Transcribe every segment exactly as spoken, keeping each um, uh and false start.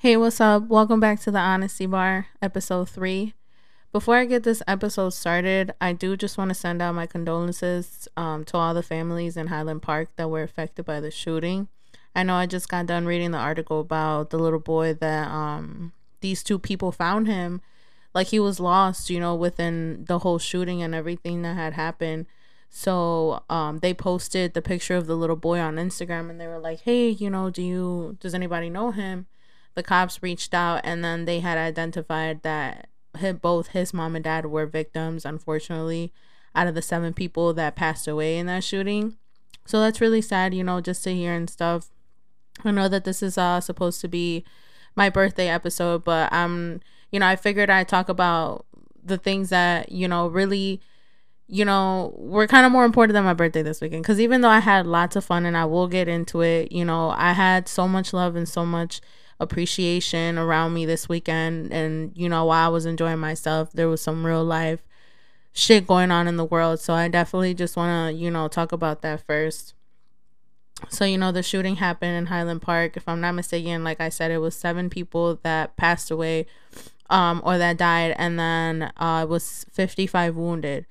Hey, what's up? Welcome back to The Honesty Bar, episode three. Before I get this episode started, I do just want to send out my condolences um, to all the families in Highland Park that were affected by the shooting. I know I just got done reading the article about the little boy that um, these two people found him. Like, he was lost, you know, within the whole shooting and everything that had happened. So um, they posted the picture of the little boy on Instagram, and they were like, hey, you know, do you, does anybody know him? The cops reached out, and then they had identified that his, both his mom and dad were victims, unfortunately, out of the seven people that passed away in that shooting. So that's really sad, you know, just to hear and stuff. I know that this is uh, supposed to be my birthday episode, but um, you know, I figured I'd talk about the things that, you know, really, you know, were kind of more important than my birthday this weekend. Because even though I had lots of fun, and I will get into it, you know, I had so much love and so much appreciation around me this weekend. And you know, while I was enjoying myself, there was some real life shit going on in the world, so I definitely just want to, you know, talk about that first. So, you know, the shooting happened in Highland Park. If I'm not mistaken, like I said, it was seven people that passed away um or that died, and then uh it was fifty-five wounded.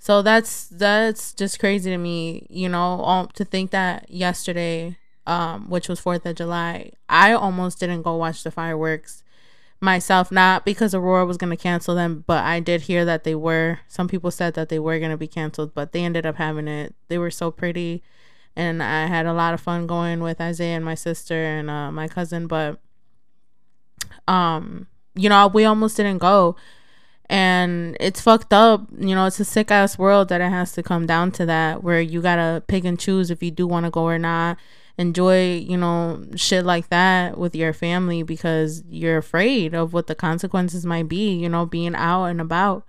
So that's that's just crazy to me, you know, um, to think that yesterday, Um, which was fourth of July, I almost didn't go watch the fireworks myself, not because Aurora was going to cancel them, but I did hear that they were. Some people said that they were going to be canceled, but they ended up having it. They were so pretty, and I had a lot of fun going with Isaiah and my sister and uh, my cousin, but um, you know, we almost didn't go. And it's fucked up, you know. It's a sick ass world that it has to come down to that, where you gotta pick and choose if you do want to go or not. Enjoy, you know, shit like that with your family, because you're afraid of what the consequences might be, you know, being out and about.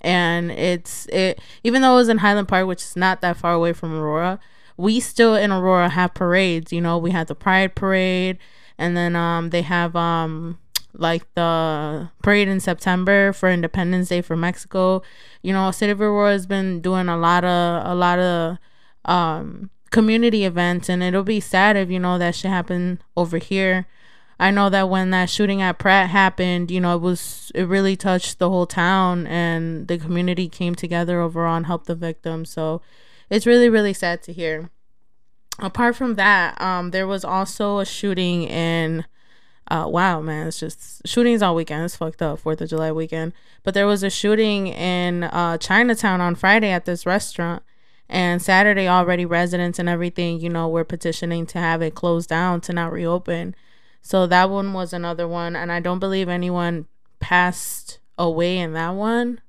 And it's it even though it was in Highland Park, which is not that far away from Aurora, we still in Aurora have parades. You know, we had the Pride Parade, and then um they have um like the parade in September for Independence Day for Mexico. You know, City of Aurora has been doing a lot of a lot of um community events, and it'll be sad if, you know, that shit happened over here. I know that when that shooting at Pratt happened, you know, it was it really touched the whole town, and the community came together overall and helped the victims. So it's really, really sad to hear. Apart from that, um there was also a shooting in Uh, wow, man, it's just shootings all weekend. It's fucked up, fourth of July weekend. But there was a shooting in uh, Chinatown on Friday at this restaurant. And Saturday, already residents and everything, you know, were petitioning to have it closed down, to not reopen. So that one was another one. And I don't believe anyone passed away in that one.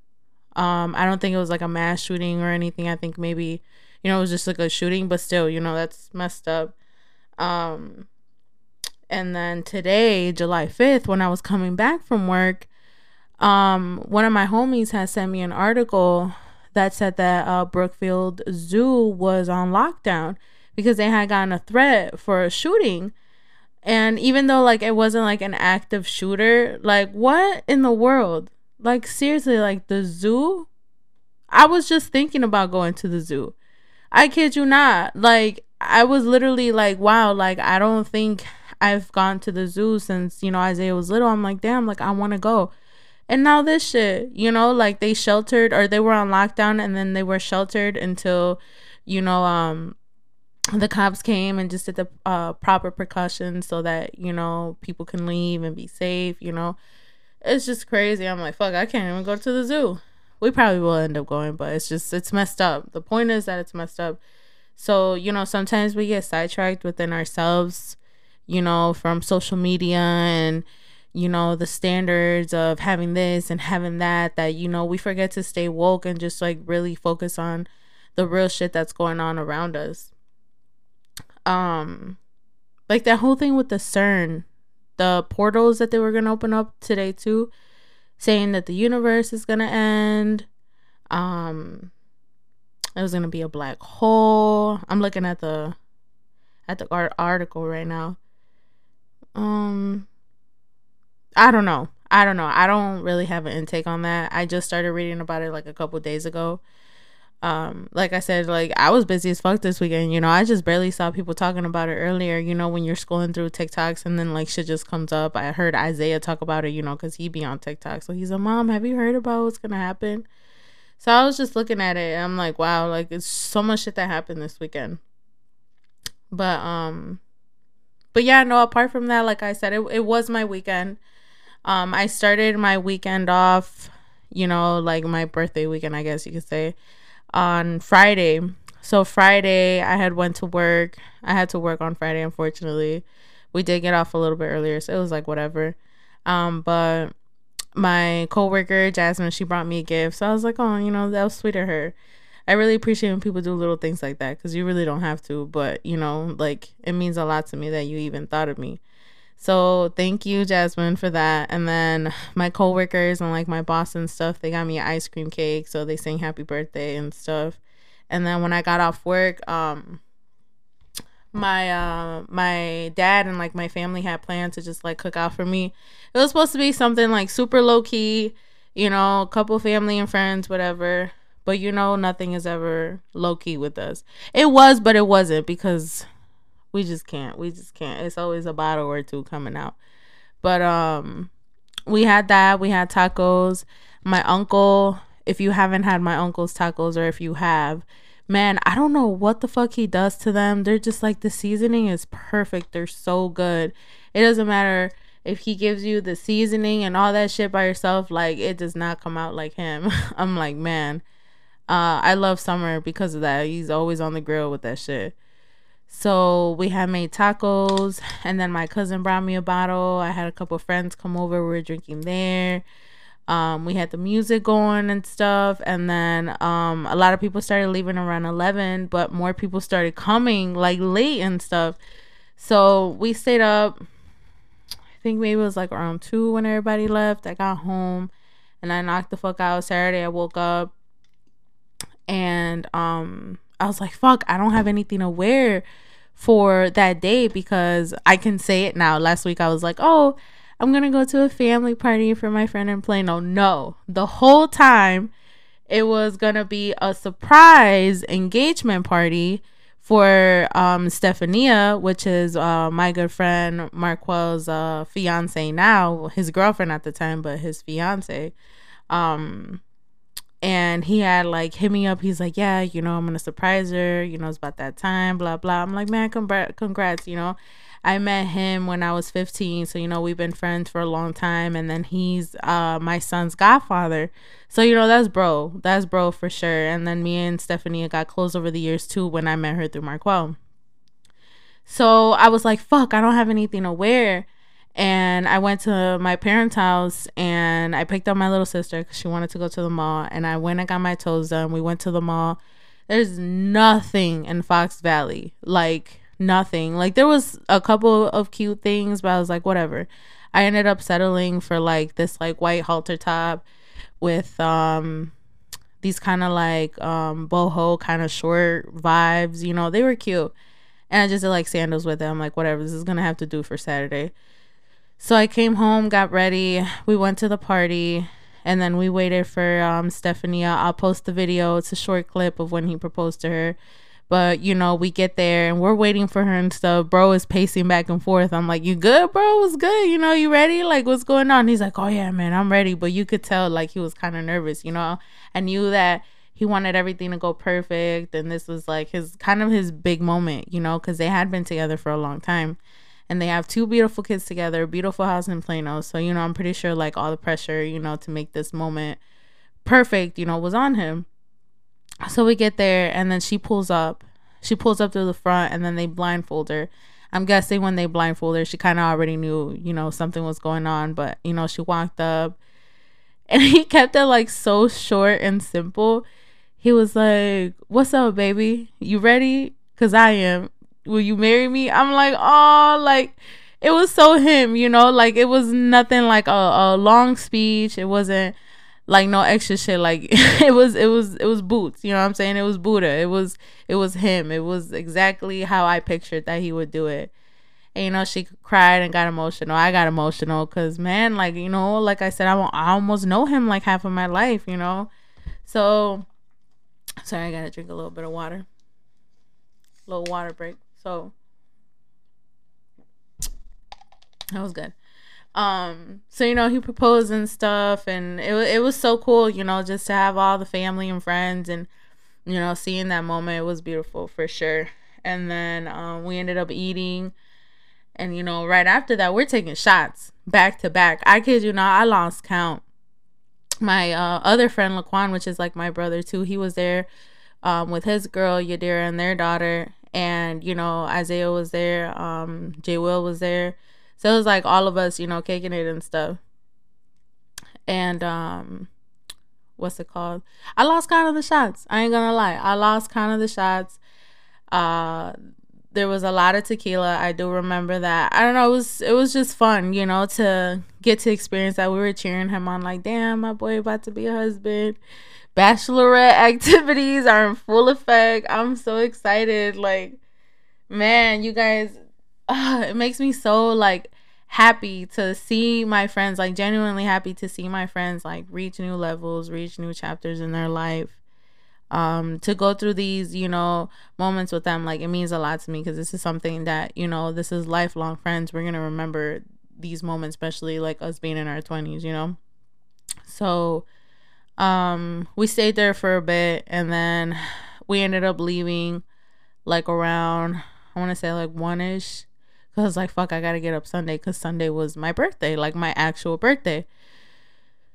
Um, I don't think it was like a mass shooting or anything. I think maybe, you know, it was just like a shooting. But still, you know, that's messed up. Um... And then today, July fifth, when I was coming back from work, um, one of my homies had sent me an article that said that uh, Brookfield Zoo was on lockdown because they had gotten a threat for a shooting. And even though, like, it wasn't like an active shooter, like, what in the world? Like, seriously, like, the zoo? I was just thinking about going to the zoo. I kid you not. Like, I was literally like, wow, like, I don't think I've gone to the zoo since, you know, Isaiah was little. I'm like, damn, like, I want to go. And now this shit, you know, like, they sheltered, or they were on lockdown, and then they were sheltered until, you know, um, the cops came and just did the uh, proper precautions so that, you know, people can leave and be safe, you know. It's just crazy. I'm like, fuck, I can't even go to the zoo. We probably will end up going, but it's just, it's messed up. The point is that it's messed up. So, you know, sometimes we get sidetracked within ourselves, you know, from social media and, you know, the standards of having this and having that, that, you know, we forget to stay woke and just, like, really focus on the real shit that's going on around us. Um, like, that whole thing with the CERN, the portals that they were going to open up today, too, saying that the universe is going to end. Um, it was going to be a black hole. I'm looking at the, at the art- article right now. um I don't know I don't know I don't really have an intake on that. I just started reading about it like a couple days ago. um like I said, like I was busy as fuck this weekend, you know. I just barely saw people talking about it earlier, you know, when you're scrolling through TikToks and then like shit just comes up. I heard Isaiah talk about it, you know, because he be on TikTok, so he's like, mom, have you heard about what's gonna happen? So I was just looking at it and I'm like, wow, like it's so much shit that happened this weekend. But um but yeah, no, apart from that, like I said, it, it was my weekend. um I started my weekend off, you know, like my birthday weekend, I guess you could say, on Friday. So Friday I had went to work. I had to work on Friday, unfortunately. We did get off a little bit earlier, so it was like whatever. Um but my coworker Jasmine, she brought me a gift, so I was like, oh, you know, that was sweet of her. I really appreciate when people do little things like that, because you really don't have to, but you know, like it means a lot to me that you even thought of me. So thank you, Jasmine, for that. And then my coworkers and like my boss and stuff, they got me an ice cream cake, so they sang happy birthday and stuff. And then when I got off work, um, my uh, my dad and like my family had planned to just like cook out for me. It was supposed to be something like super low key, you know, a couple family and friends, whatever. But you know, nothing is ever low key with us. It was, but it wasn't, because we just can't. We just can't. It's always a bottle or two coming out. But um, we had that. We had tacos. My uncle, if you haven't had my uncle's tacos, or if you have, man, I don't know what the fuck he does to them. They're just like, the seasoning is perfect. They're so good. It doesn't matter if he gives you the seasoning and all that shit by yourself. Like, it does not come out like him. I'm like, man, uh, I love Summer because of that. He's always on the grill with that shit. So we had made tacos, and then my cousin brought me a bottle. I had a couple of friends come over. We were drinking there. Um, we had the music going and stuff. And then um, a lot of people started leaving around eleven, but more people started coming like late and stuff. So we stayed up. I think maybe it was like around two when everybody left. I got home and I knocked the fuck out. Saturday I woke up and um. I was like, fuck, I don't have anything to wear for that day, because I can say it now. Last week I was like, oh, I'm going to go to a family party for my friend in Plano. No, the whole time it was going to be a surprise engagement party for um, Stephania, which is uh, my good friend Marquel's uh, fiance now, his girlfriend at the time, but his fiance. Um And he had like hit me up. He's like, yeah, you know, I'm going to surprise her. You know, it's about that time, blah, blah. I'm like, man, congrats. You know, I met him when I was fifteen. So, you know, we've been friends for a long time. And then he's uh, my son's godfather. So, you know, that's bro. That's bro for sure. And then me and Stephania got close over the years, too, when I met her through Marquel. So I was like, fuck, I don't have anything to wear. And I went to my parents' house and I picked up my little sister because she wanted to go to the mall. And I went and got my toes done. We went to the mall. There's nothing in Fox Valley. Like, nothing. Like, there was a couple of cute things, but I was like, whatever. I ended up settling for, like, this, like, white halter top with um, these kind of, like, um, boho kind of short vibes. You know, they were cute. And I just did, like, sandals with it. I'm like, whatever. This is going to have to do for Saturday. So I came home, got ready. We went to the party, and then we waited for um, Stephania. I'll post the video. It's a short clip of when he proposed to her. But, you know, we get there, and we're waiting for her and stuff. Bro is pacing back and forth. I'm like, you good, bro? What's good? You know, you ready? Like, what's going on? He's like, oh, yeah, man, I'm ready. But you could tell, like, he was kind of nervous, you know? I knew that he wanted everything to go perfect, and this was, like, his kind of his big moment, you know, because they had been together for a long time. And they have two beautiful kids together, beautiful house in Plano. So, you know, I'm pretty sure like all the pressure, you know, to make this moment perfect, you know, was on him. So we get there and then she pulls up. She pulls up to the front and then they blindfold her. I'm guessing when they blindfold her, she kind of already knew, you know, something was going on. But, you know, she walked up and he kept it like so short and simple. He was like, what's up, baby? You ready? Because I am. Will you marry me? I'm like, oh, like it was so him, you know, like it was nothing like a, a long speech. It wasn't like no extra shit. Like it was it was it was Boots. You know what I'm saying? It was Buddha. It was it was him. It was exactly how I pictured that he would do it. And, you know, she cried and got emotional. I got emotional because, man, like, you know, like I said, I, I almost know him like half of my life, you know, so Sorry, I gotta drink a little bit of water. A little water break. So that was good. Um, so, you know, he proposed and stuff, and it, it was so cool, you know, just to have all the family and friends and, you know, seeing that moment. It was beautiful for sure. And then um, we ended up eating, and, you know, right after that, we're taking shots back to back. I kid you not, I lost count. My uh, other friend, Laquan, which is like my brother too, he was there um, with his girl, Yadira, and their daughter. And, you know, Isaiah was there. Um, J. Will was there. So it was like all of us, you know, kicking it and stuff. And um, what's it called? I lost count of the shots. I ain't gonna lie. I lost count of the shots. Uh, there was a lot of tequila. I do remember that. I don't know. It was it was just fun, you know, to get to experience that. We were cheering him on, like, damn, my boy about to be a husband. Bachelorette activities are in full effect. I'm so excited. Like, man, you guys. Uh, it makes me so like happy to see my friends, like genuinely happy to see my friends like reach new levels, reach new chapters in their life. Um, to go through these, you know, moments with them, like it means a lot to me, because this is something that, you know, this is lifelong friends. We're gonna remember these moments, especially like us being in our twenties, you know. So, um, we stayed there for a bit, and then we ended up leaving like around, I want to say like one-ish. I was like, fuck, I gotta get up Sunday, because Sunday was my birthday, like my actual birthday.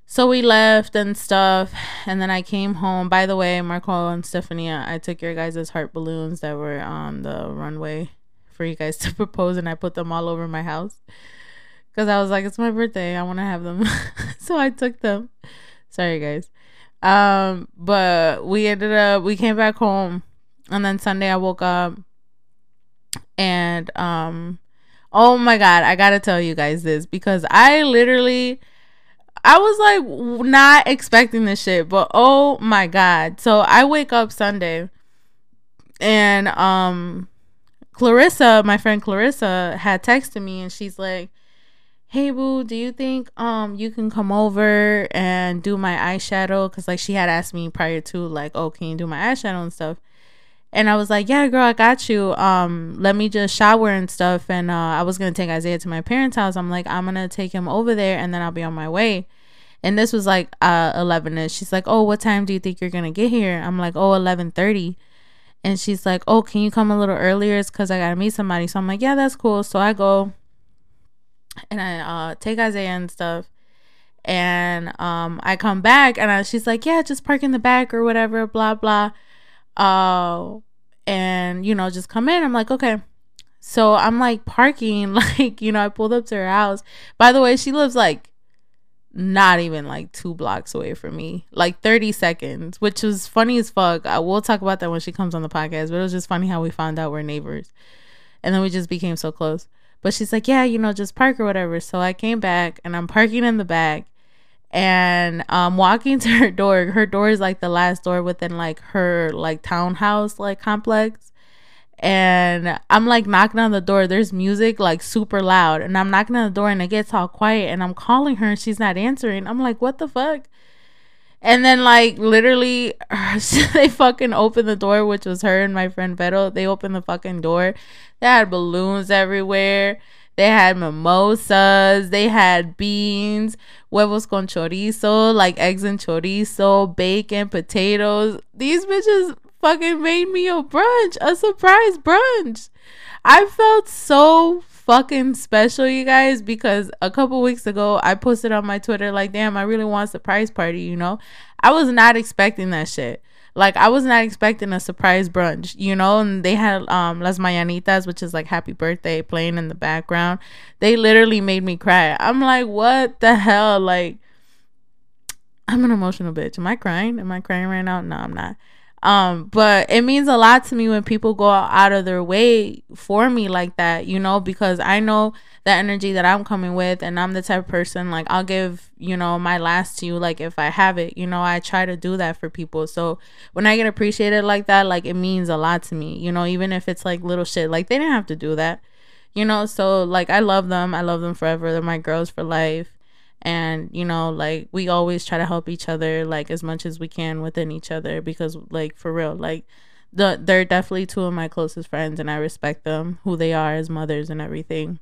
So we left and stuff, and then I came home. By the way, Marquel and Stephania, I took your guys' heart balloons that were on the runway for you guys to propose, and I put them all over my house, because I was like, it's my birthday, I want to have them. So I took them. Sorry, guys. Um, but we ended up, we came back home, and then Sunday I woke up, and um oh my God, I gotta tell you guys this, because I literally, I was like not expecting this shit, but oh my God. So I wake up Sunday, and um, Clarissa, my friend Clarissa, had texted me, and she's like, hey boo, do you think um you can come over and do my eyeshadow? Because like she had asked me prior to, like, oh, can you do my eyeshadow and stuff? And I was like, yeah, girl, I got you. Um, let me just shower and stuff. And uh, I was going to take Isaiah to my parents' house. I'm like, I'm going to take him over there, and then I'll be on my way. And this was like uh, eleven-ish. She's like, oh, what time do you think you're going to get here? I'm like, oh, eleven thirty. And she's like, oh, can you come a little earlier? It's because I got to meet somebody. So I'm like, yeah, that's cool. So I go, and I uh, take Isaiah and stuff. And um, I come back, and I, she's like, yeah, just park in the back or whatever, blah, blah. Uh, and, you know, just come in. I'm like, okay. So I'm like parking, like, you know, I pulled up to her house. By the way, she lives like not even like two blocks away from me, like thirty seconds, which was funny as fuck. I will talk about that when she comes on the podcast, but it was just funny how we found out we're neighbors, and then we just became so close. But she's like, yeah, you know, just park or whatever. So I came back, and I'm parking in the back, and um walking to her door. Her door is like the last door within like her like townhouse like complex, and I'm like knocking on the door. There's music like super loud, and I'm knocking on the door, and it gets all quiet, and I'm calling her, and she's not answering. I'm like, what the fuck? And then like literally they fucking opened the door, which was her and my friend Beto. They opened the fucking door. They had balloons everywhere. They had mimosas. They had beans, huevos con chorizo, like eggs and chorizo, bacon, potatoes. These bitches fucking made me a brunch, a surprise brunch. I felt so fucking special, you guys, because a couple weeks ago, I posted on my Twitter, like, damn, I really want a surprise party, you know? I was not expecting that shit. Like, I was not expecting a surprise brunch, you know? And they had um, Las Mañanitas, which is, like, happy birthday, playing in the background. They literally made me cry. I'm like, what the hell? Like, I'm an emotional bitch. Am I crying? Am I crying right now? No, I'm not. Um, but it means a lot to me when people go out of their way for me like that, you know? Because I know the energy that I'm coming with, and I'm the type of person, like, I'll give, you know, my last to you, like, if I have it, you know, I try to do that for people. So when I get appreciated like that, like, it means a lot to me, you know, even if it's like little shit, like, they didn't have to do that, you know? So like, I love them. I love them forever. They're my girls for life. And, you know, like, we always try to help each other, like, as much as we can within each other, because, like, for real, like, the, they're definitely two of my closest friends, and I respect them, who they are as mothers and everything.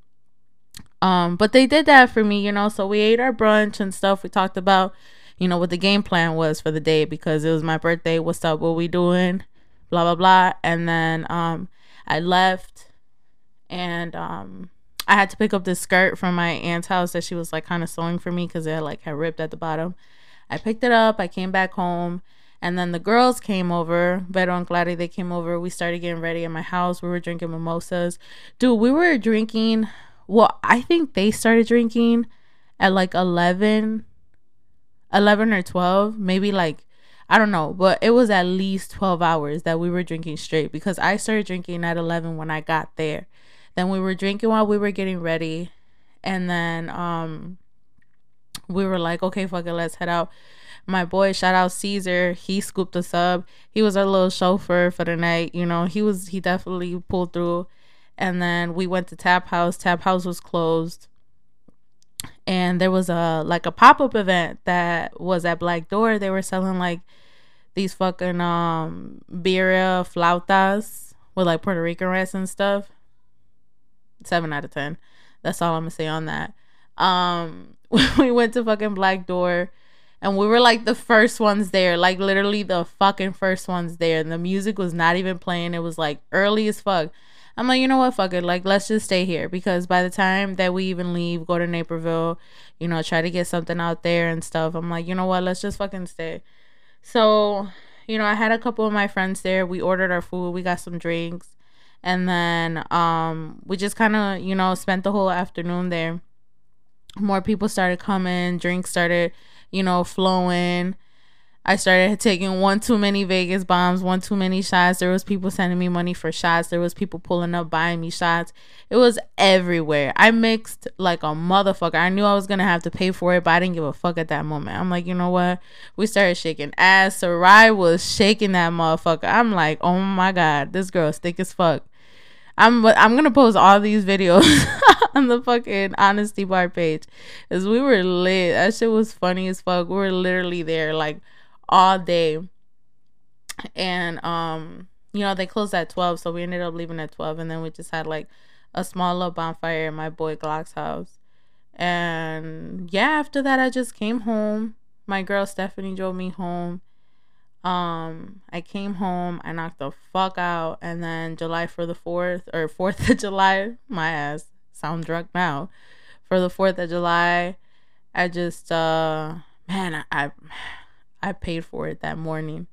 Um, but they did that for me, you know, so we ate our brunch and stuff. We talked about, you know, what the game plan was for the day, because it was my birthday. What's up? What we doing? Blah, blah, blah. And then um, I left, and um, I had to pick up this skirt from my aunt's house that she was, like, kind of sewing for me, because it had, like, had ripped at the bottom. I picked it up. I came back home. And then the girls came over, Vero and Gladie, they came over. We started getting ready in my house. We were drinking mimosas. Dude, we were drinking. Well, I think they started drinking at like eleven, eleven or twelve, maybe, like, I don't know. But it was at least twelve hours that we were drinking straight, because I started drinking at eleven when I got there. Then we were drinking while we were getting ready. And then um, we were like, okay, fuck it, let's head out. My boy, shout out Caesar, he scooped us up. He was our little chauffeur for the night, you know. He was, he definitely pulled through. And then we went to Tap House. Tap House was closed. And there was a, like, a pop-up event that was at Black Door. They were selling, like, these fucking um birria flautas with, like, Puerto Rican rice and stuff. seven out of ten. That's all I'm gonna say on that. Um, we went to fucking Black Door. And we were, like, the first ones there. Like, literally the fucking first ones there. And the music was not even playing. It was, like, early as fuck. I'm like, you know what? Fuck it. Like, let's just stay here. Because by the time that we even leave, go to Naperville, you know, try to get something out there and stuff, I'm like, you know what? Let's just fucking stay. So, you know, I had a couple of my friends there. We ordered our food. We got some drinks. And then um, we just kind of, you know, spent the whole afternoon there. More people started coming. Drinks started, you know, flowing. I started taking one too many Vegas bombs, one too many shots. There was people sending me money for shots. There was people pulling up, buying me shots. It was everywhere. I mixed like a motherfucker. I knew I was going to have to pay for it, but I didn't give a fuck at that moment. I'm like, you know what? We started shaking ass. Sarai was shaking that motherfucker. I'm like, oh my God, this girl is thick as fuck. I'm I'm going to post all these videos on the fucking Honesty Bar page, because we were lit. That shit was funny as fuck. We were literally there like all day. And, um, you know, they closed at twelve. So we ended up leaving at twelve. And then we just had like a small little bonfire at my boy Glock's house. And yeah, after that, I just came home. My girl Stephanie drove me home. Um, I came home, I knocked the fuck out, and then July for the fourth, or fourth of July, my ass, sound drunk now, for the fourth of July, I just, uh, man, I, I, I paid for it that morning.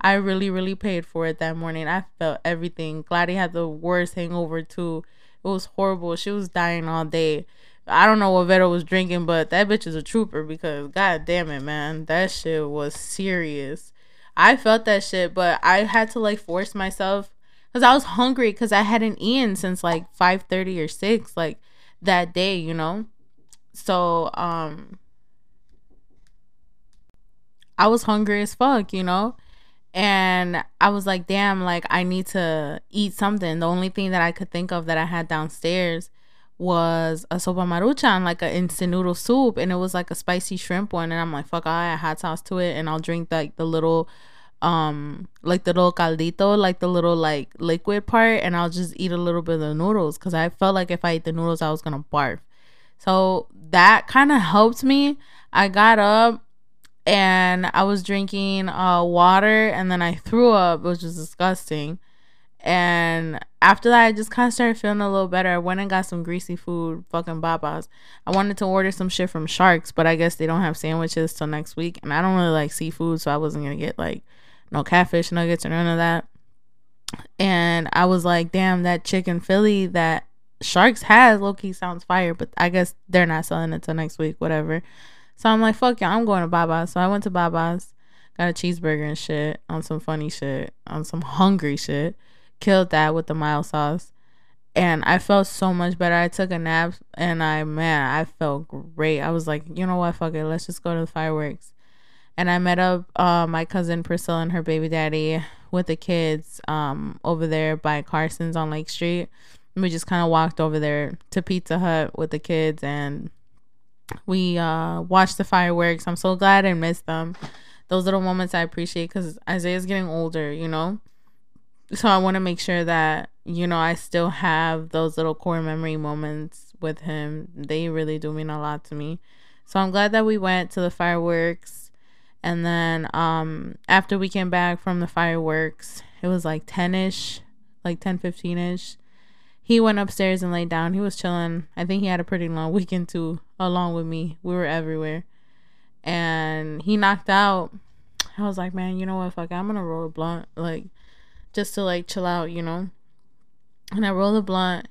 I really, really paid for it that morning. I felt everything. Gladie had the worst hangover too. It was horrible. She was dying all day. I don't know what Vero was drinking, but that bitch is a trooper, because god damn it, man, that shit was serious. I felt that shit, but I had to, like, force myself, because I was hungry, because I hadn't eaten since, like, five thirty or six, like, that day, you know? So, um, I was hungry as fuck, you know? And I was like, damn, like, I need to eat something. The only thing that I could think of that I had downstairs was a sopa maruchan, like an instant noodle soup, and it was like a spicy shrimp one, and I'm like, fuck, I'll add hot sauce to it, and I'll drink like the little um like the little caldito, like the little like liquid part, and I'll just eat a little bit of the noodles, because I felt like if I ate the noodles I was gonna barf. So that kind of helped me. I got up and I was drinking uh water, and then I threw up, which was disgusting. And after that, I just kind of started feeling a little better. I went and got some greasy food, fucking Babas. I wanted to order some shit from Sharks, but I guess they don't have sandwiches till next week. And I don't really like seafood, so I wasn't going to get, like, no catfish nuggets or none of that. And I was like, damn, that chicken Philly that Sharks has low-key sounds fire, but I guess they're not selling it till next week, whatever. So I'm like, fuck y'all, I'm going to Babas. So I went to Babas, got a cheeseburger and shit, on some funny shit, on some hungry shit. Killed that with the mild sauce, and I felt so much better. I took a nap, and I man I felt great. I was like, you know what, fuck it, let's just go to the fireworks. And I met up uh my cousin Priscilla and her baby daddy with the kids um over there by Carson's on Lake Street, and we just kind of walked over there to Pizza Hut with the kids and We uh, watched the fireworks. I'm so glad I missed them. Those little moments I appreciate because Isaiah's getting older, you know? So I want to make sure that, you know, I still have those little core memory moments with him. They really do mean a lot to me. So I'm glad that we went to the fireworks. And then um, after we came back from the fireworks, it was like ten-ish, like ten fifteen-ish. He went upstairs and laid down. He was chilling. I think he had a pretty long weekend too, along with me. We were everywhere. And he knocked out. I was like, man, you know what? Fuck, I'm going to roll a blunt, like, just to, like, chill out, you know? And I rolled a blunt.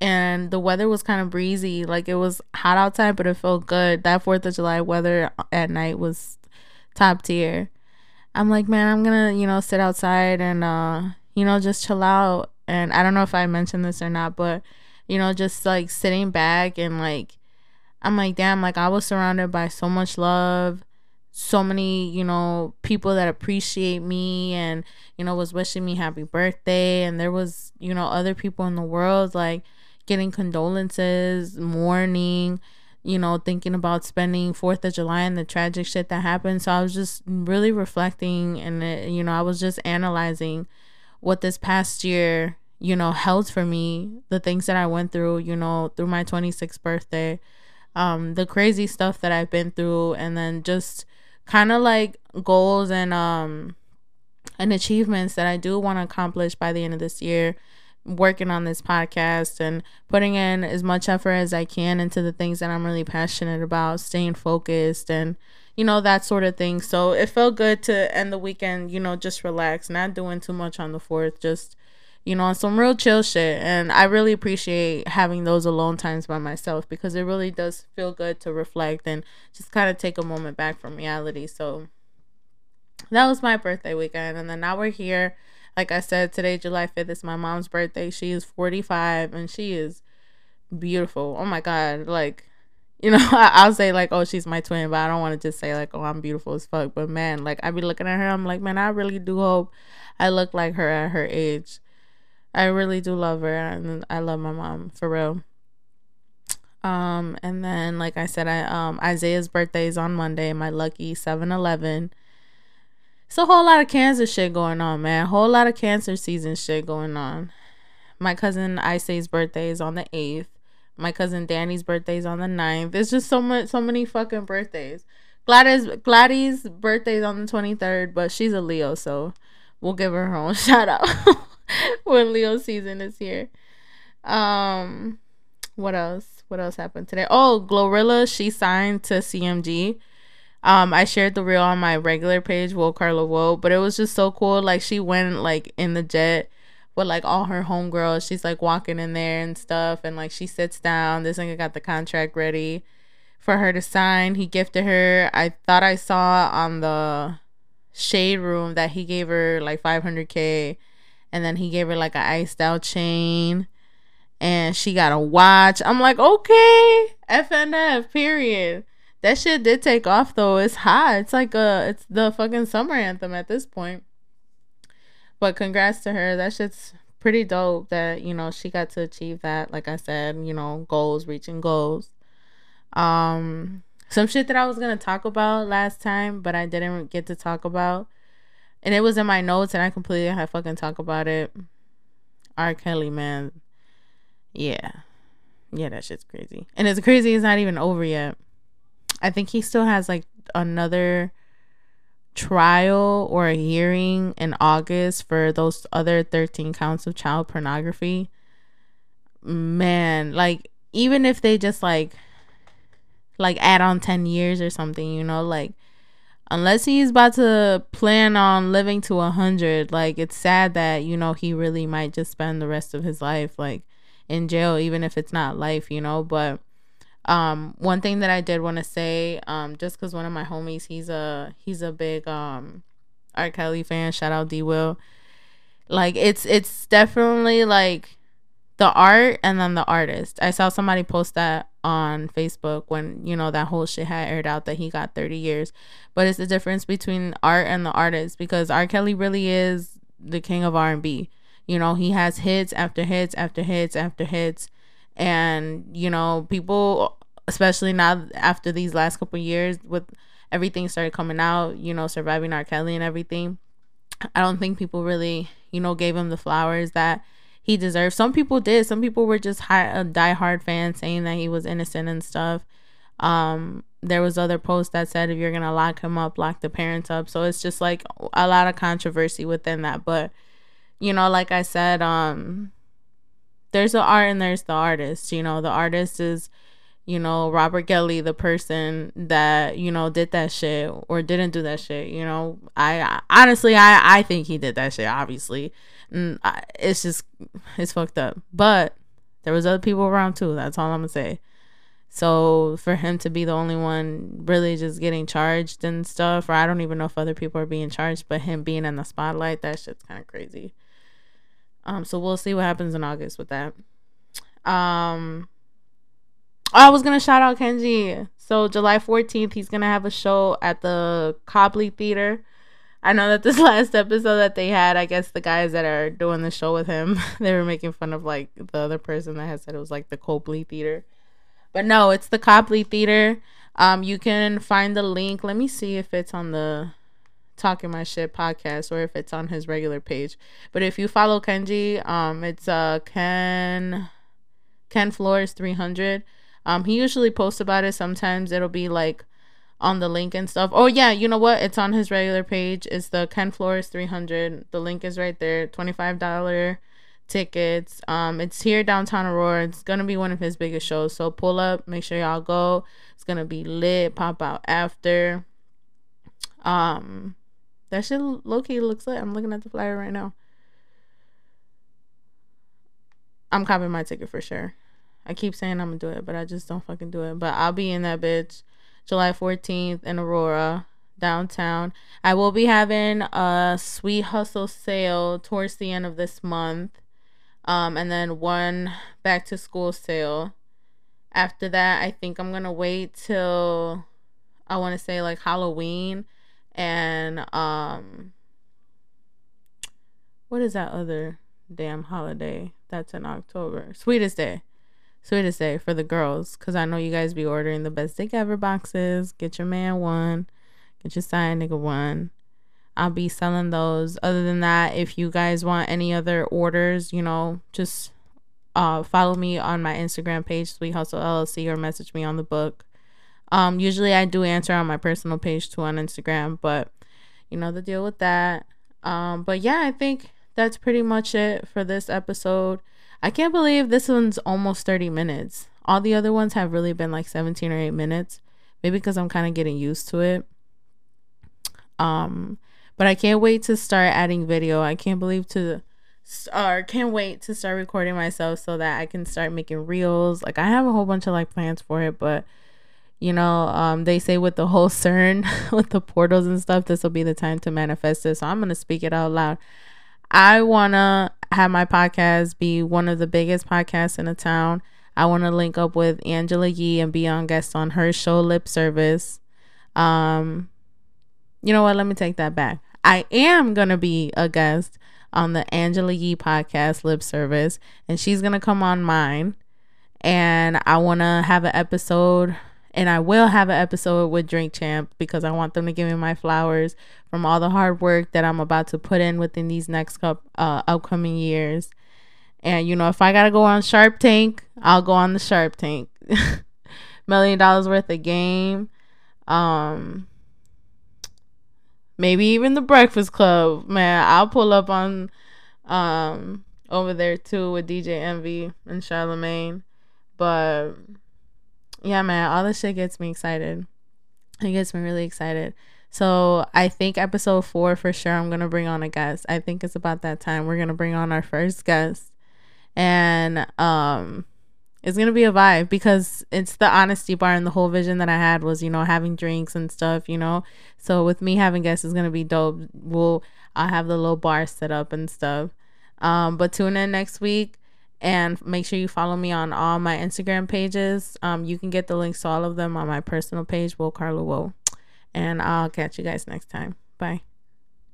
And the weather was kind of breezy. Like, it was hot outside, but it felt good. That fourth of July weather at night was top tier. I'm like, man, I'm going to, you know, sit outside and, uh, you know, just chill out. And I don't know if I mentioned this or not, but, you know, just, like, sitting back and, like, I'm like, damn, like, I was surrounded by so much love, so many, you know, people that appreciate me and, you know, was wishing me happy birthday. And there was, you know, other people in the world, like, getting condolences, mourning, you know, thinking about spending fourth of July and the tragic shit that happened. So I was just really reflecting and, it, you know, I was just analyzing what this past year, you know, held for me, the things that I went through, you know, through my twenty-sixth birthday, um, the crazy stuff that I've been through, and then just kind of like goals and, um, and achievements that I do want to accomplish by the end of this year, working on this podcast and putting in as much effort as I can into the things that I'm really passionate about, staying focused and, you know, that sort of thing. So it felt good to end the weekend, you know, just relax, not doing too much on the fourth, just, you know, on some real chill shit. And I really appreciate having those alone times by myself because it really does feel good to reflect and just kind of take a moment back from reality. So that was my birthday weekend. And then now we're here. Like I said, today, July fifth, is my mom's birthday. She is forty-five and she is beautiful. Oh my God. Like, you know, I, I'll say like, oh, she's my twin, but I don't want to just say like, oh, I'm beautiful as fuck. But man, like I be looking at her. I'm like, man, I really do hope I look like her at her age. I really do love her. And I love my mom for real. Um, and then, like I said, I, um, Isaiah's birthday is on Monday. My lucky seven eleven. It's a whole lot of cancer shit going on, man. Whole lot of cancer season shit going on. My cousin Isaiah's birthday is on the eighth. My cousin Danny's birthday is on the ninth. It's just so much, so many fucking birthdays. Gladys, Gladie's birthday is on the twenty-third, but she's a Leo, so we'll give her her own shout out when Leo season is here. Um, what else? What else happened today? Oh, Glorilla, she signed to C M G. Um, I shared the reel on my regular page, Will Carla Woe, but it was just so cool. Like she went like in the jet with like all her homegirls. She's like walking in there and stuff. And like she sits down. This nigga got the contract ready for her to sign. He gifted her. I thought I saw on the Shade Room that he gave her like five hundred K. And then he gave her like an iced out chain. And she got a watch. I'm like, okay, F N F, period. That shit did take off though. It's hot. It's like a, it's the fucking summer anthem at this point. But congrats to her. That shit's pretty dope that, you know, she got to achieve that. Like I said, you know, goals, reaching goals. Um, some shit that I was going to talk about last time, but I didn't get to talk about. And it was in my notes and I completely had fucking talk about it. R. Kelly, man. Yeah. Yeah, that shit's crazy. And it's crazy it's not even over yet. I think he still has like another trial or a hearing in August for those other thirteen counts of child pornography. Man, like even if they just like like add on ten years or something, you know, like unless he's about to plan on living to a hundred, like it's sad that, you know, he really might just spend the rest of his life like in jail, even if it's not life, you know, but Um, one thing that I did want to say, um, just cause one of my homies, he's a, he's a big, um, R. Kelly fan, shout out D Will. Like it's, it's definitely like the art and then the artist. I saw somebody post that on Facebook when, you know, that whole shit had aired out that he got thirty years, but it's the difference between art and the artist because R. Kelly really is the king of R and B. You know, he has hits after hits after hits after hits. And, you know, people especially now after these last couple of years with everything started coming out, you know, surviving R. Kelly and everything. I don't think people really, you know, gave him the flowers that he deserved. Some people did. Some people were just high, a diehard fan saying that he was innocent and stuff. Um, there was other posts that said, if you're going to lock him up, lock the parents up. So it's just like a lot of controversy within that. But, you know, like I said, um, there's the art and there's the artist. You know, the artist is, you know, Robert Kelly, the person that, you know, did that shit or didn't do that shit. You know, I, I honestly, I, I think he did that shit, obviously. And I, it's just, it's fucked up. But there was other people around too. That's all I'm gonna say. So for him to be the only one really just getting charged and stuff, or I don't even know if other people are being charged, but him being in the spotlight, that shit's kind of crazy. Um, so we'll see what happens in August with that. Um... Oh, I was going to shout out Kenji. So July fourteenth, he's going to have a show at the Copley Theatre. I know that this last episode that they had, I guess the guys that are doing the show with him, they were making fun of like the other person that had said it was like the Copley Theatre. But no, it's the Copley Theatre. Um, you can find the link. Let me see if it's on the Talking My Shit podcast or if it's on his regular page. But if you follow Kenji, um, it's uh, Ken, Ken Flores three hundred. Um, he usually posts about it. Sometimes it'll be like on the link and stuff. Oh yeah, you know what? It's on his regular page. It's the Ken Flores three hundred. The link is right there. twenty-five dollars tickets. Um, it's here downtown Aurora. It's gonna be one of his biggest shows. So pull up. Make sure y'all go. It's gonna be lit. Pop out after. Um, that shit low key looks lit. I'm looking at the flyer right now. I'm copying my ticket for sure. I keep saying I'm gonna do it, but I just don't fucking do it. But I'll be in that bitch July fourteenth in Aurora, downtown. I will be having a Sweet Hustle sale towards the end of this month. Um, and then one back to school sale. After that, I think I'm gonna wait till I wanna say like Halloween and um what is that other damn holiday that's in October? Sweetest Day. Sweetest Day for the girls, because I know you guys be ordering the best dick ever boxes. Get your man one, get your side nigga one. I'll be selling those. Other than that, if you guys want any other orders, you know, just uh follow me on my Instagram page, Sweet Hustle L L C, or message me on the book. Um usually I do answer on my personal page too on Instagram, but you know the deal with that. Um but yeah, I think that's pretty much it for this episode. I can't believe this one's almost thirty minutes. All the other ones have really been like seventeen or eight minutes. Maybe because I'm kind of getting used to it. Um, but I can't wait to start adding video. I can't believe to, or can't wait to start recording myself so that I can start making reels. Like I have a whole bunch of like plans for it, but you know, um, they say with the whole CERN, with the portals and stuff, this will be the time to manifest it. So I'm going to speak it out loud. I want to have my podcast be one of the biggest podcasts in the town. I want to link up with Angela Yee and be on guest on her show, Lip Service. Um, you know what? Let me take that back. I am going to be a guest on the Angela Yee podcast, Lip Service, and she's going to come on mine. And I want to have an episode, and I will have an episode with Drink Champ, because I want them to give me my flowers from all the hard work that I'm about to put in within these next couple, uh, upcoming years. And, you know, if I got to go on Shark Tank, I'll go on the Shark Tank. Million dollars worth of game. Um, maybe even the Breakfast Club. Man, I'll pull up on um, over there, too, with D J Envy and Charlamagne. But yeah, man, all this shit gets me excited. It gets me really excited. So I think episode four for sure, I'm going to bring on a guest. I think it's about that time. We're going to bring on our first guest. And um, it's going to be a vibe, because it's the Honesty Bar, and the whole vision that I had was, you know, having drinks and stuff, you know. So with me having guests is going to be dope. We'll, I'll have the little bar set up and stuff. Um, but tune in next week. And make sure you follow me on all my Instagram pages. Um, you can get the links to all of them on my personal page, Will Carlo Woe. And I'll catch you guys next time. Bye.